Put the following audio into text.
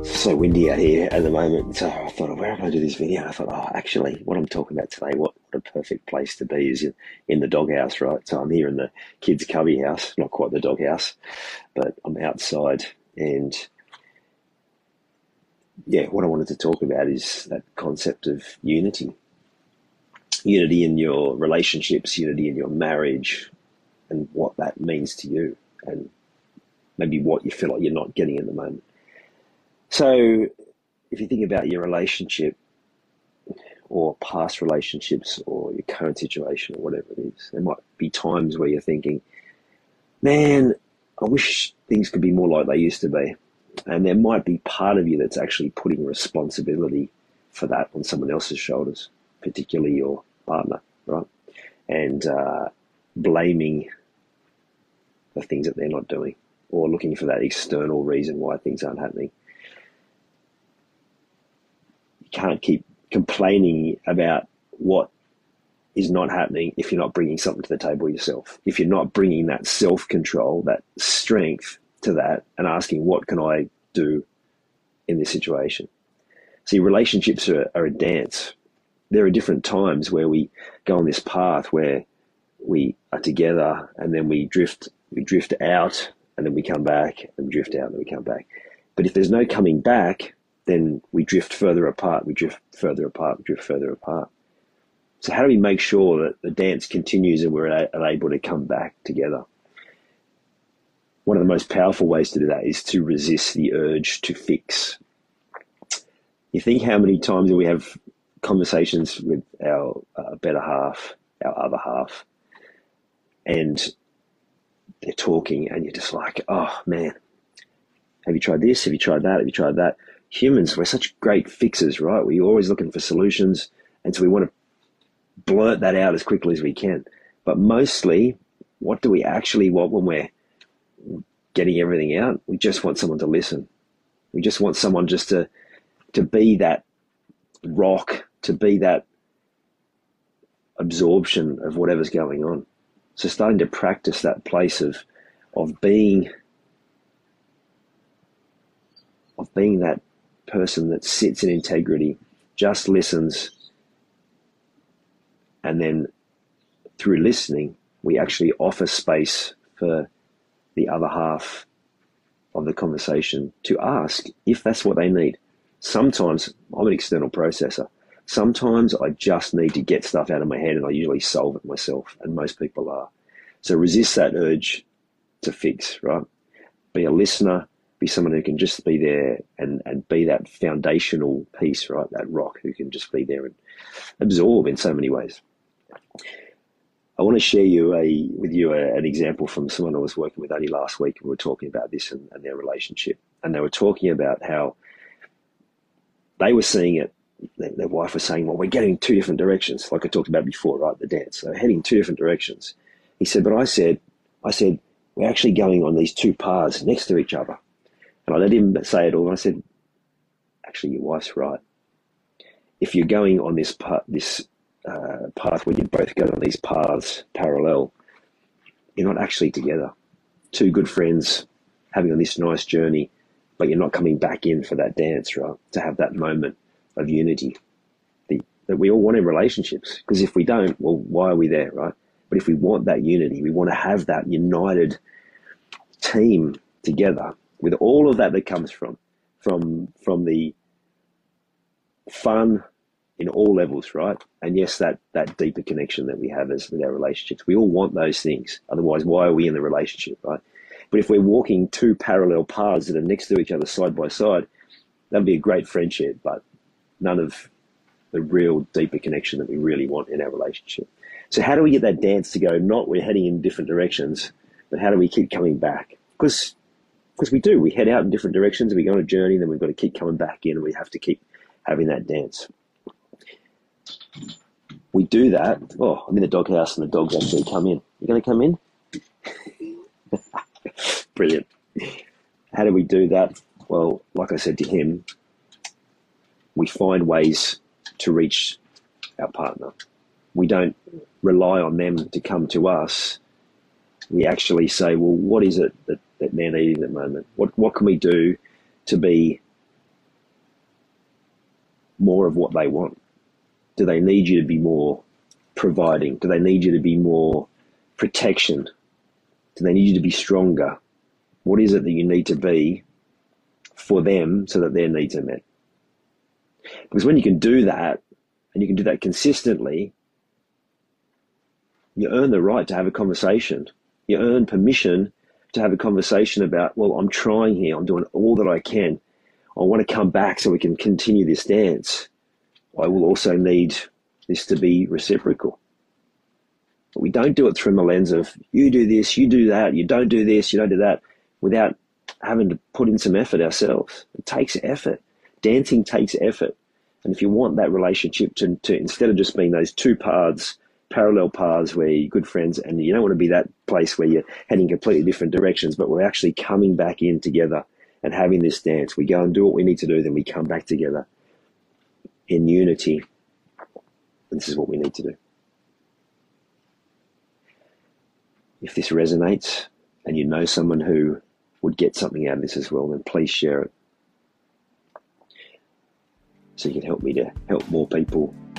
It's so windy out here at the moment, so I thought, where am I going to do this video? And I thought, actually, what I'm talking about today, what a perfect place to be is in the doghouse, right? So I'm here in the kids' cubby house, not quite the doghouse, but I'm outside, and yeah, what I wanted to talk about is that concept of unity. Unity in your relationships, unity in your marriage, and what that means to you, and maybe what you feel like you're not getting at the moment. So if you think about your relationship or past relationships or your current situation or whatever it is, there might be times where you're thinking, man, I wish things could be more like they used to be. And there might be part of you that's actually putting responsibility for that on someone else's shoulders, particularly your partner, right? And blaming the things that they're not doing, or looking for that external reason why things aren't happening. You can't keep complaining about what is not happening if you're not bringing something to the table yourself, if you're not bringing that self-control, that strength to that, and asking, what can I do in this situation? See, relationships are a dance. There are different times where we go on this path where we are together, and then we drift out, and then we come back, and drift out, and we come back. But if there's no coming back, then we drift further apart, we drift further apart. So how do we make sure that the dance continues and we're able to come back together? One of the most powerful ways to do that is to resist the urge to fix. You think how many times we have conversations with our better half, our other half, and they're talking, and you're just like, oh man, have you tried this? Have you tried that? Have you tried that? Humans, we're such great fixers, right? We're always looking for solutions, and so we want to blurt that out as quickly as we can. But mostly, what do we actually want when we're getting everything out? We just want someone to listen. We just want someone just to be that rock, to be that absorption of whatever's going on. So starting to practice that place of being that person that sits in integrity, just listens, and then through listening, we actually offer space for the other half of the conversation to ask if that's what they need. Sometimes I'm an external processor. Sometimes I just need to get stuff out of my head, and I usually solve it myself, and most people are. So resist that urge to fix, right? Be a listener, be someone who can just be there and be that foundational piece, right? That rock who can just be there and absorb in so many ways. I want to share with you an example from someone I was working with only last week. We were talking about this and their relationship, and they were talking about how they were seeing it. Their wife was saying, well, we're getting two different directions, like I talked about before, right, the dance. So heading two different directions. He said, but I said, we're actually going on these two paths next to each other. And I let him say it all, and I said, actually, your wife's right. If you're going on this path where you both go on these paths parallel, you're not actually together. Two good friends having on this nice journey, but you're not coming back in for that dance, right? To have that moment of unity that we all want in relationships. Because if we don't, well, why are we there, right? But if we want that unity, we want to have that united team together with all of that comes from from the fun in all levels, right? And yes, that deeper connection that we have as with our relationships. We all want those things. Otherwise, why are we in the relationship, right? But if we're walking two parallel paths that are next to each other side by side, that'd be a great friendship, but none of the real deeper connection that we really want in our relationship. So how do we get that dance to go, not we're heading in different directions, but how do we keep coming back? Because we do. We head out in different directions, and we go on a journey, and then we've got to keep coming back in, and we have to keep having that dance. We do that. Oh, I'm in the doghouse, and the dogs actually come in. You're going to come in? Brilliant. How do we do that? Well, like I said to him, we find ways to reach our partner. We don't rely on them to come to us. We actually say, well, what is it that they're needing at the moment? What can we do to be more of what they want? Do they need you to be more providing? Do they need you to be more protection? Do they need you to be stronger? What is it that you need to be for them so that their needs are met? Because when you can do that, and you can do that consistently, you earn the right to have a conversation. You earn permission to have a conversation about, well, I'm trying here. I'm doing all that I can. I want to come back so we can continue this dance. I will also need this to be reciprocal. But we don't do it through the lens of you do this, you do that, you don't do this, you don't do that, without having to put in some effort ourselves. It takes effort. Dancing takes effort. And if you want that relationship to instead of just being those two paths, parallel paths where you're good friends, and you don't want to be that place where you're heading completely different directions, but we're actually coming back in together and having this dance. We go and do what we need to do, then we come back together in unity. And this is what we need to do. If this resonates and you know someone who would get something out of this as well, then please share it, so you can help me to help more people